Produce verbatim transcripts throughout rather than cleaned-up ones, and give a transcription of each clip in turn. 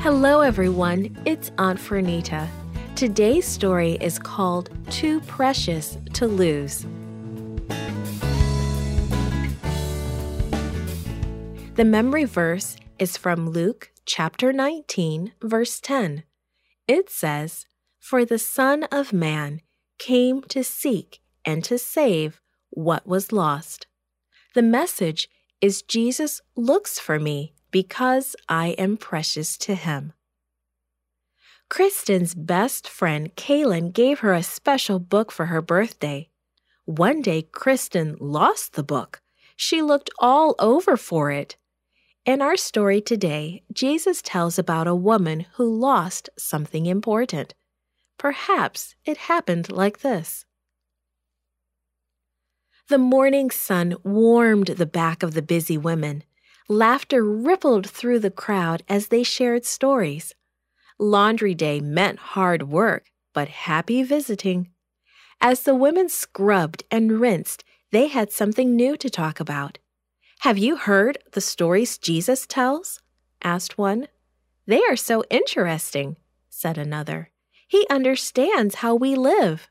Hello everyone, it's Aunt Franita. Today's story is called Too Precious to Lose. The memory verse is from Luke chapter nineteen, verse ten. It says, "For the Son of Man came to seek and to save what was lost." The message is Jesus looks for me because I am precious to him. Kristen's best friend Kaylin gave her a special book for her birthday. One day, Kristen lost the book. She looked all over for it. In our story today, Jesus tells about a woman who lost something important. Perhaps it happened like this. The morning sun warmed the back of the busy women. Laughter rippled through the crowd as they shared stories. Laundry day meant hard work, but happy visiting. As the women scrubbed and rinsed, they had something new to talk about. "Have you heard the stories Jesus tells?" asked one. "They are so interesting," said another. "He understands how we live."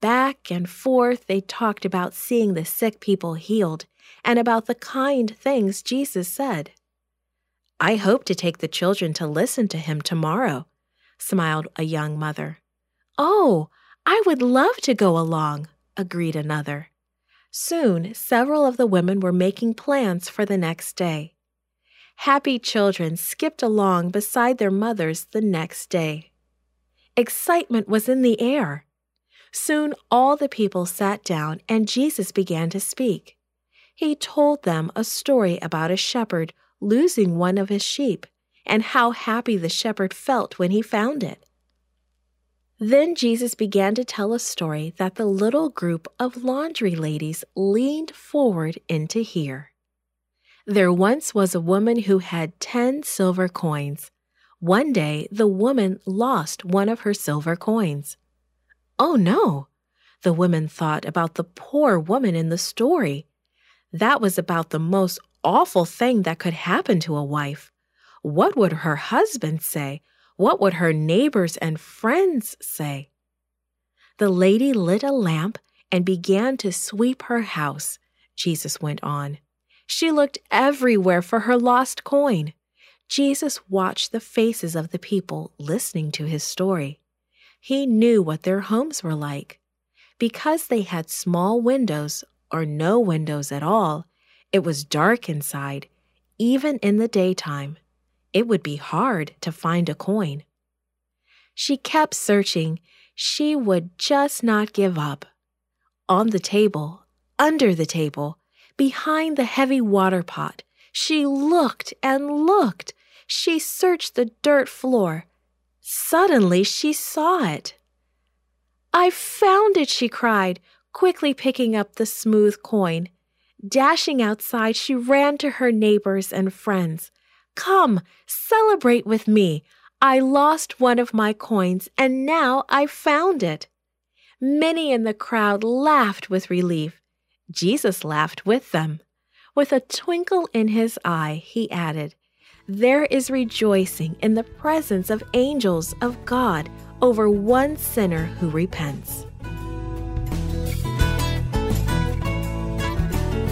Back and forth, they talked about seeing the sick people healed and about the kind things Jesus said. "I hope to take the children to listen to him tomorrow," smiled a young mother. "Oh, I would love to go along," agreed another. Soon, several of the women were making plans for the next day. Happy children skipped along beside their mothers the next day. Excitement was in the air. Soon, all the people sat down and Jesus began to speak. He told them a story about a shepherd losing one of his sheep and how happy the shepherd felt when he found it. Then Jesus began to tell a story that the little group of laundry ladies leaned forward in to hear. There once was a woman who had ten silver coins. One day, the woman lost one of her silver coins. "Oh no," the women thought about the poor woman in the story. That was about the most awful thing that could happen to a wife. What would her husband say? What would her neighbors and friends say? "The lady lit a lamp and began to sweep her house," Jesus went on. "She looked everywhere for her lost coin." Jesus watched the faces of the people listening to his story. He knew what their homes were like. Because they had small windows or no windows at all, it was dark inside, even in the daytime. It would be hard to find a coin. She kept searching. She would just not give up. On the table, under the table, behind the heavy water pot, she looked and looked. She searched the dirt floor. Suddenly she saw it. "I found it," she cried, quickly picking up the smooth coin. Dashing outside, she ran to her neighbors and friends. "Come, celebrate with me. I lost one of my coins, and now I found it." Many in the crowd laughed with relief. Jesus laughed with them. With a twinkle in his eye, he added, "There is rejoicing in the presence of angels of God over one sinner who repents."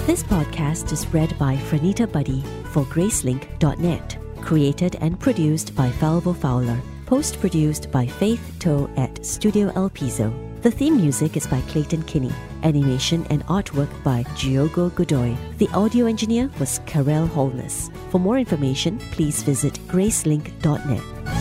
This podcast is read by Franita Buddy for Gracelink dot net. Created and produced by Falvo Fowler. Post-produced by Faith Toe at Studio Elpizo. The theme music is by Clayton Kinney. Animation and artwork by Giogo Godoy. The audio engineer was Karel Holness. For more information, please visit Gracelink dot net.